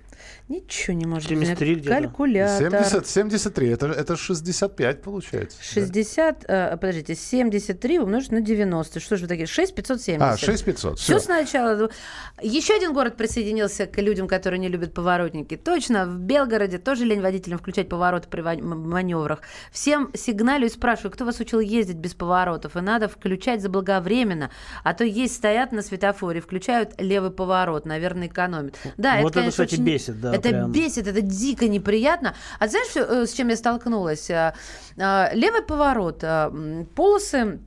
ничего не может быть. Калькулятор. семьдесят, семьдесят три, это, это шестьдесят пять получается. шестьдесят, да? э, подождите, семьдесят три умножить на девяносто. Что же вы такие? шесть тысяч пятьсот семьдесят. А, шесть тысяч пятьсот. Все. Все сначала. Еще один город присоединился к людям, которые не любят поворотники. Точно, в Белгороде тоже лень водителям включать повороты при маневрах. Всем сигналю и спрашиваю, кто вас учил ездить без поворотов? И надо включать заблаговременно. А то есть стоят на светофоре, включают левый поворот, наверное, экономят. Да, вот это, конечно, это, кстати, очень... бесит, да. Это прям бесит, это дико неприятно. А знаешь, с чем я столкнулась? Левый поворот, полосы,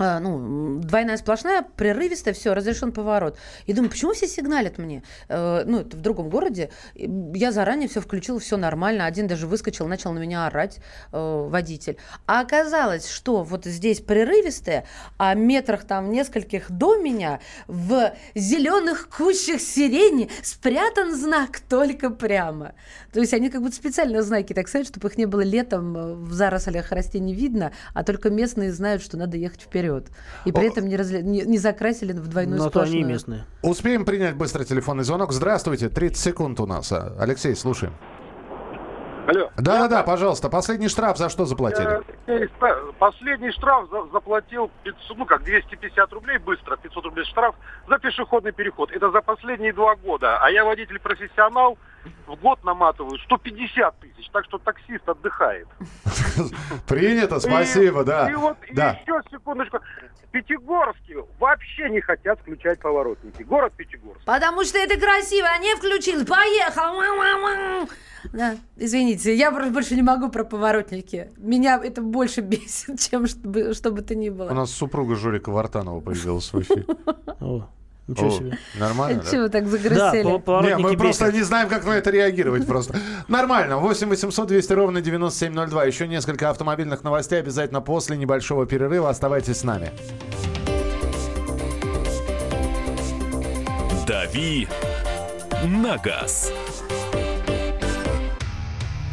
ну, двойная сплошная, прерывистая, все, разрешен поворот. И думаю, почему все сигналят мне? Ну, это в другом городе. Я заранее все включила, все нормально. Один даже выскочил, начал на меня орать водитель. А оказалось, что вот здесь прерывистая, а метрах там нескольких до меня в зеленых кущах сирени спрятан знак «Только прямо». То есть они как будто специально знаки так ставят, чтобы их не было летом в зарослях растений видно, а только местные знают, что надо ехать вперед. И при этом не, разли... не, не закрасили в двойную сплошную. Но то они местные. Успеем принять быстро телефонный звонок. Здравствуйте, тридцать секунд у нас. Алексей, слушаем. Алло. Да-да-да, пожалуйста. Последний штраф за что заплатили? Последний штраф за, заплатил пятьсот, ну как, двести пятьдесят рублей быстро, пятьсот рублей штраф за пешеходный переход. Это за последние два года. А я водитель-профессионал, в год наматываю сто пятьдесят тысяч. Так что таксист отдыхает. Принято, спасибо, да. И вот еще секундочку. Пятигорске вообще не хотят включать поворотники. Город Пятигорск. Потому что это красиво. Не включил, поехал. Да, извините, я больше не могу про поворотники. Меня это больше бесит, чем чтобы, что бы то ни было. У нас супруга Жорика Вартанова появилась в эфире. Ничего себе. Нормально, да? Чего так загрызели? Да, мы просто не знаем, как на это реагировать просто. Нормально. восемь восемьсот двести ровно девяносто семь ноль два. Еще несколько автомобильных новостей обязательно после небольшого перерыва. Оставайтесь с нами. Дави на газ.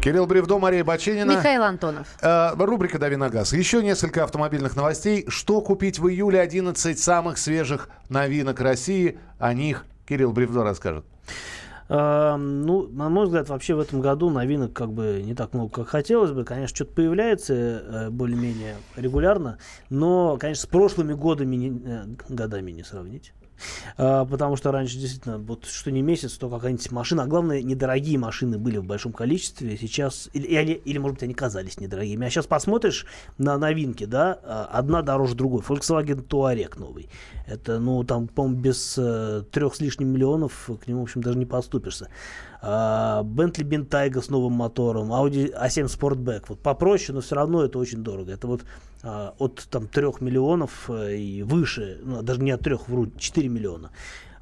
Кирилл Бревдо, Мария Баченина. Михаил Антонов. Э, рубрика «Дави на газ». Еще несколько автомобильных новостей. Что купить в июле? одиннадцать самых свежих новинок России. О них Кирилл Бревдо расскажет. Э, ну, на мой взгляд, вообще в этом году новинок как бы не так много, как хотелось бы. Конечно, что-то появляется более-менее регулярно. Но, конечно, с прошлыми годами не, годами не сравнить. Потому что раньше действительно вот что не месяц, то какая-нибудь машина, а главное, недорогие машины были в большом количестве. Сейчас или, или, или может быть, они казались недорогими. А сейчас посмотришь на новинки, да, одна дороже другой. Volkswagen Touareg новый. Это, ну, там, по-моему, без э, трех с лишним миллионов к нему, в общем, даже не подступишься. Э, Bentley Bentayga с новым мотором, Audi а семь Sportback. Вот попроще, но все равно это очень дорого. Это вот э, от там трех миллионов и выше, ну, даже не от трех, вру, четыре миллиона.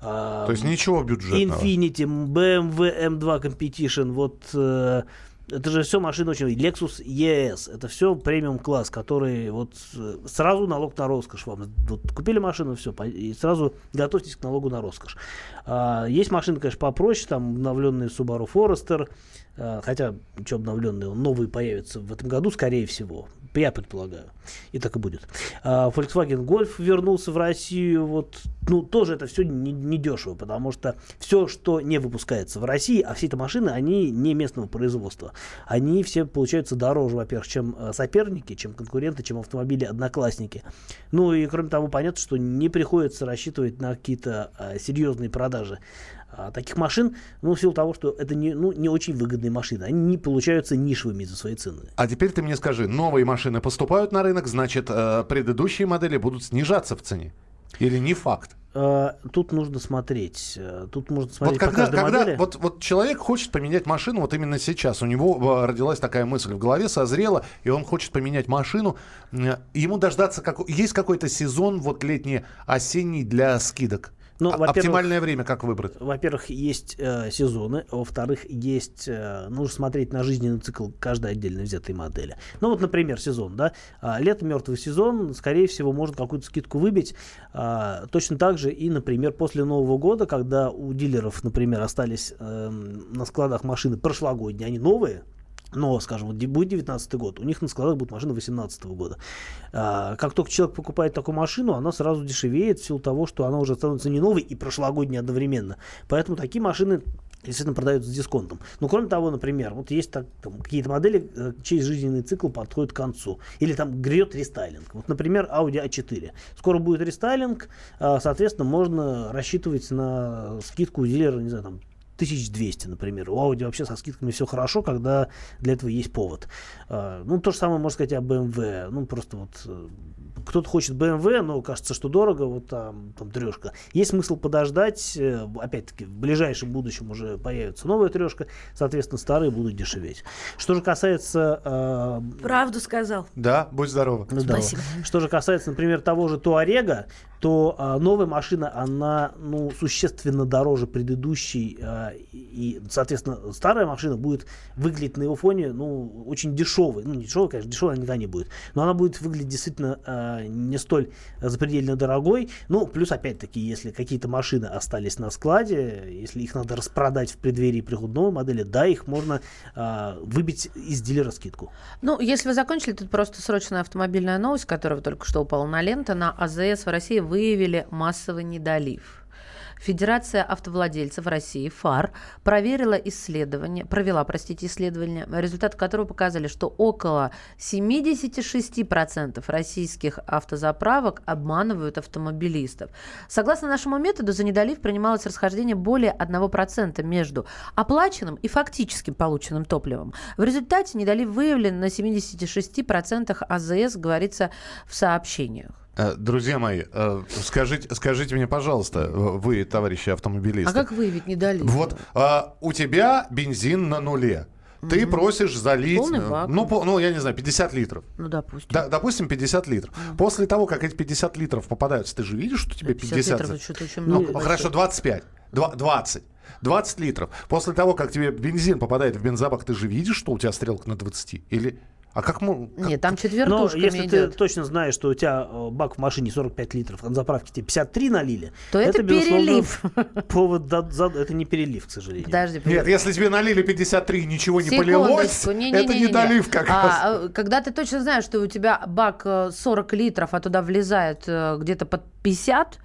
То есть ничего бюджетного. Infiniti, бэ эм вэ эм два Competition, вот э, это же все машины очень... Lexus и эс, это все премиум-класс, который вот сразу налог на роскошь вам. Вот купили машину, все, и сразу готовьтесь к налогу на роскошь. А, есть машины, конечно, попроще, там обновленные Subaru Forester, а, хотя ничего обновленные, новые появятся в этом году, скорее всего, я предполагаю, и так и будет. А, Volkswagen Golf вернулся в Россию, вот, ну, тоже это все недешево, не потому что все, что не выпускается в России, а все эти машины, они не местного производства. Они все получаются дороже, во-первых, чем соперники, чем конкуренты, чем автомобили-одноклассники. Ну и кроме того, понятно, что не приходится рассчитывать на какие-то а, серьезные продажи а, таких машин, ну, в силу того, что это не, ну, не очень выгодные машины. Они не получаются нишевыми из-за своей цены. А теперь ты мне скажи, новые машины поступают на рынок, значит, э, предыдущие модели будут снижаться в цене? Или не факт? Тут нужно смотреть. Тут можно смотреть вот по когда, каждой когда модели. Вот, вот человек хочет поменять машину вот именно сейчас. У него родилась такая мысль в голове, созрела, и он хочет поменять машину. Ему дождаться... Как... Есть какой-то сезон, вот летний, осенний для скидок? Ну, оптимальное время как выбрать? Во-первых, есть э, сезоны. Во-вторых, есть... Э, нужно смотреть на жизненный цикл каждой отдельно взятой модели. Ну вот, например, сезон, да? Лето, мертвый сезон, скорее всего, можно какую-то скидку выбить. Э, точно так же и, например, после Нового года, когда у дилеров, например, остались э, на складах машины прошлогодние, они новые. Но, скажем, вот будет девятнадцатый год, у них на складах будут машины восемнадцатого года. А, как только человек покупает такую машину, она сразу дешевеет в силу того, что она уже становится не новой и прошлогодней одновременно. Поэтому такие машины действительно продаются с дисконтом. Ну, кроме того, например, вот есть так, там, какие-то модели, чей жизненный цикл подходит к концу. Или там грет рестайлинг. Вот, например, Audi а четыре. Скоро будет рестайлинг, соответственно, можно рассчитывать на скидку у дилера, не знаю, там, тысяча двести, например. У Audi вообще со скидками все хорошо, когда для этого есть повод. Ну, то же самое можно сказать о бэ эм вэ. Ну, просто вот кто-то хочет бэ эм вэ, но кажется, что дорого, вот там, там трешка. Есть смысл подождать. Опять-таки, в ближайшем будущем уже появится новая трешка, соответственно, старые будут дешеветь. Что же касается... Э... Правду сказал. Да, будь здоров. Здорово. Спасибо. Что же касается, например, того же Туарега, то а, новая машина, она ну, существенно дороже предыдущей, а, и, соответственно, старая машина будет выглядеть на его фоне ну, очень дешевой. Ну, не дешевой, конечно, дешевой она никогда не будет, но она будет выглядеть действительно а, не столь запредельно дорогой. Ну, плюс, опять-таки, если какие-то машины остались на складе, если их надо распродать в преддверии прихода новой модели, да, их можно а, выбить из дилера скидку. Ну, если вы закончили, тут просто срочная автомобильная новость, которая только что упала на ленту. На АЗС в России выявили массовый недолив. Федерация автовладельцев России, ФАР, проверила исследование, провела, простите, исследование, результаты которого показали, что около семьдесят шесть процентов российских автозаправок обманывают автомобилистов. Согласно нашему методу, за недолив принималось расхождение более одного процента между оплаченным и фактически полученным топливом. В результате недолив выявлен на семьдесят шесть процентов АЗС, говорится в сообщениях. Друзья мои, скажите, скажите мне, пожалуйста, вы, товарищи автомобилисты. А как выявить недолив? Вот а, у тебя бензин на нуле. Ты mm-hmm. просишь залить, ну, по, ну, я не знаю, пятьдесят литров. Ну, допустим. Да, допустим, пятьдесят литров. Mm-hmm. После того, как эти пятьдесят литров попадаются, ты же видишь, что тебе пятьдесят... пятьдесят литров, что-то очень много. Ну, хорошо, двадцать пять, двадцать. двадцать литров. После того, как тебе бензин попадает в бензобак, ты же видишь, что у тебя стрелка на двадцать? Или... А как мы... Как... Нет, там четвертушками идет. Но если ты точно знаешь, что у тебя бак в машине сорок пять литров, а на заправке тебе пятьдесят три налили, то это, это перелив. Повод до, за... Это не перелив, к сожалению. Подожди, Нет, перелив. Если тебе налили пятьдесят три и ничего не полилось, не, не, это не, не, не долив как а, раз. Когда ты точно знаешь, что у тебя бак сорок литров, а туда влезает где-то под пятьдесят,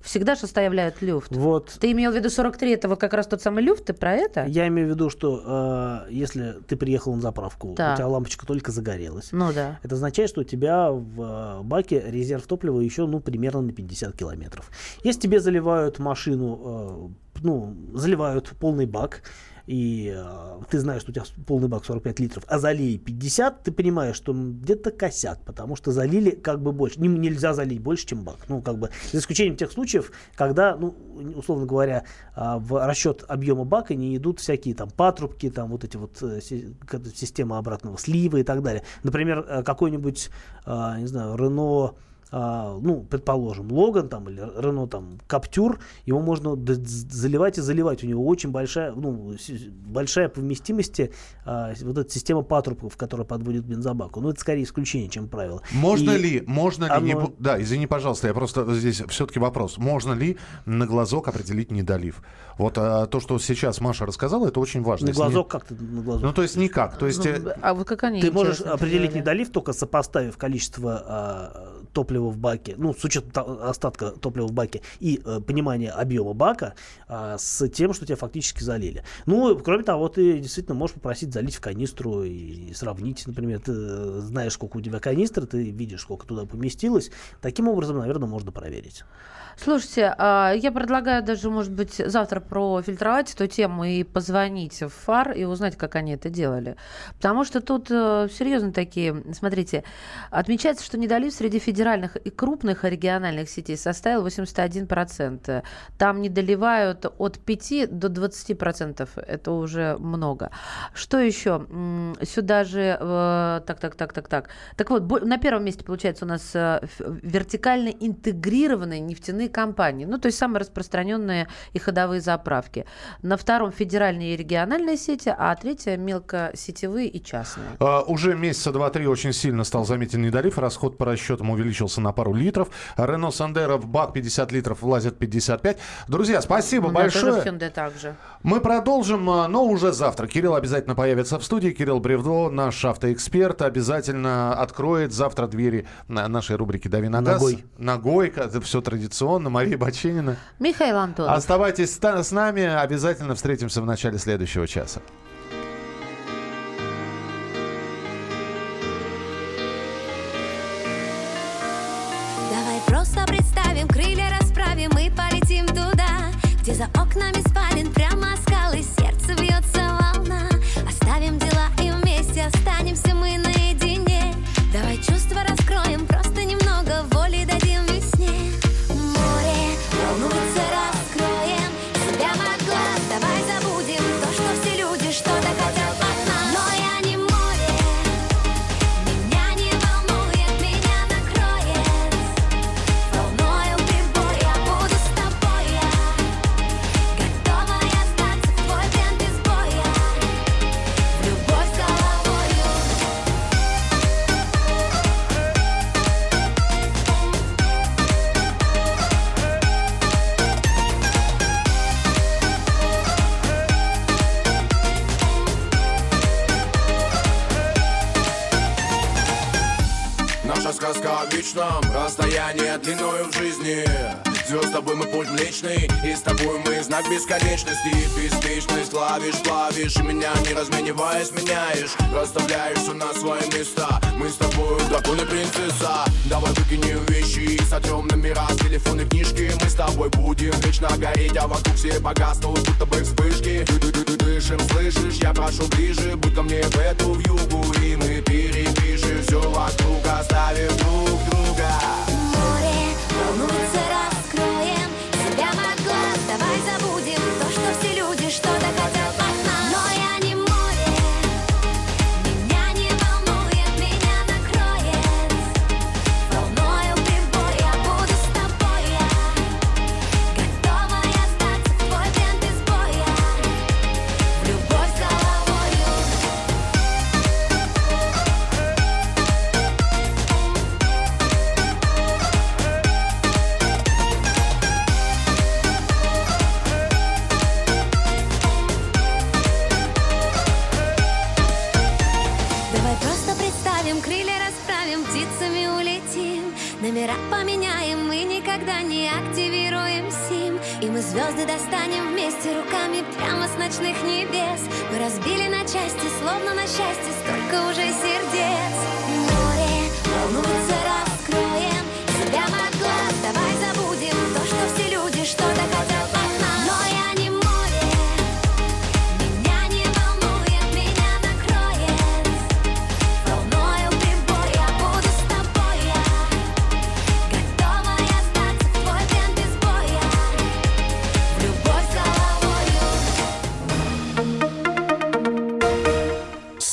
всегда же оставляют люфт. Вот. Ты имел в виду сорок три, это вот как раз тот самый люфт, ты про это? Я имею в виду, что э, если ты приехал на заправку, да. у тебя лампочка только загорелась. Ну да. Это означает, что у тебя в э, баке резерв топлива еще ну, примерно на пятьдесят километров. Если тебе заливают машину, э, ну, заливают полный бак, и э, ты знаешь, что у тебя полный бак сорок пять литров, а залили пятьдесят, ты понимаешь, что где-то косят, потому что залили как бы больше. Ним нельзя залить больше, чем бак. Ну, как бы, за исключением тех случаев, когда, ну, условно говоря, э, в расчет объема бака не идут всякие там патрубки, там вот эти вот э, системы обратного слива и так далее. Например, э, какой-нибудь, э, не знаю, Renault... А, ну, предположим, Логан там, или Рено там, Каптюр, его можно заливать и заливать. У него очень большая, ну, большая по вместимости а, вот эта система патрубков, которая подводит бензобаку. Ну, это скорее исключение, чем правило. Можно и ли, можно оно... ли, не... да, извини, пожалуйста, я просто здесь все-таки вопрос. Можно ли на глазок определить недолив? Вот а, то, что сейчас Маша рассказала, это очень важно. На глазок не... как ты на глазок? Ну, то есть никак. То есть, ну, а вот как они, ты можешь определить недолив, только сопоставив количество а, топлива в баке, ну, с учетом остатка топлива в баке и э, понимания объема бака э, с тем, что тебя фактически залили. Ну, кроме того, ты действительно можешь попросить залить в канистру и, и сравнить, например, ты знаешь, сколько у тебя канистры, ты видишь, сколько туда поместилось. Таким образом, наверное, можно проверить. Слушайте, я предлагаю даже, может быть, завтра профильтровать эту тему и позвонить в ФАР и узнать, как они это делали. Потому что тут серьезно такие, смотрите, отмечается, что недолив среди федеральных и крупных региональных сетей составил восемьдесят один процент. Там недоливают от пяти до двадцати процентов. Это уже много. Что еще? Сюда же... Так, так, так, так, так. Так вот, на первом месте, получается, у нас вертикально интегрированные нефтяные компании, ну, то есть самые распространенные и ходовые заправки. На втором федеральные и региональные сети, а третье мелкосетевые и частные. А, уже месяца два-три очень сильно стал заметен недолив. Расход по расчетам увеличился на пару литров. Рено Сандеро в бак пятьдесят литров влазит пятьдесят пять. Друзья, спасибо большое. Hyundai также. Мы продолжим, но уже завтра. Кирилл обязательно появится в студии. Кирилл Бревдо, наш автоэксперт, обязательно откроет завтра двери нашей рубрики «Дави на газ». Ногой. Ногой, все традиционно. Мария Баченина. Михаил Антонов. Оставайтесь с нами. Обязательно встретимся в начале следующего часа. Давай просто представим, крылья расправим и полетим туда, где за окнами спален прямо скалы, сердце бьется волна. Оставим дела и вместе останемся мы наедине. Давай чувства раскроем, просто немного воли дадим весне. Волнуется, раскроем себя от глаз. Давай забудем то, что все люди что-то хотят от нас. Но я не море, меня не волнует, меня накроет волною. логичном расстоянии длиною в жизни. Звезд с тобой мы путь млечный, и с тобой мы знак бесконечности. Беспечность лавишь, плавишь, и меня не размениваясь меняешь. Расставляешь все на свои места, мы с тобой дракон и принцесса. Давай выкинем вещи, сотрем номера с телефона и книжки. Мы с тобой будем вечно гореть, а вокруг все погаснут, будто бы вспышки. Дышим, слышишь, я прошу ближе, будь ко мне в эту вьюгу. И мы перепишем все вокруг, оставим друг друга. Море волнуется, раскроем себя от глаз. Давай забудем то, что все люди что-то хотят от нас. Но я не море, меня не волнует, меня накроет волною прибой. Я буду с тобой, я готова я стать твой бент из боя. Любовь с номера поменяем, мы никогда не активируем сим. И мы звезды достанем вместе руками прямо с ночных небес. Мы разбили на части, словно на счастье, столько уже сердец. Море волнуется, раскроем себя от глаз. Давай забудем то, что все люди что-то хотят от нас. Но я не могу.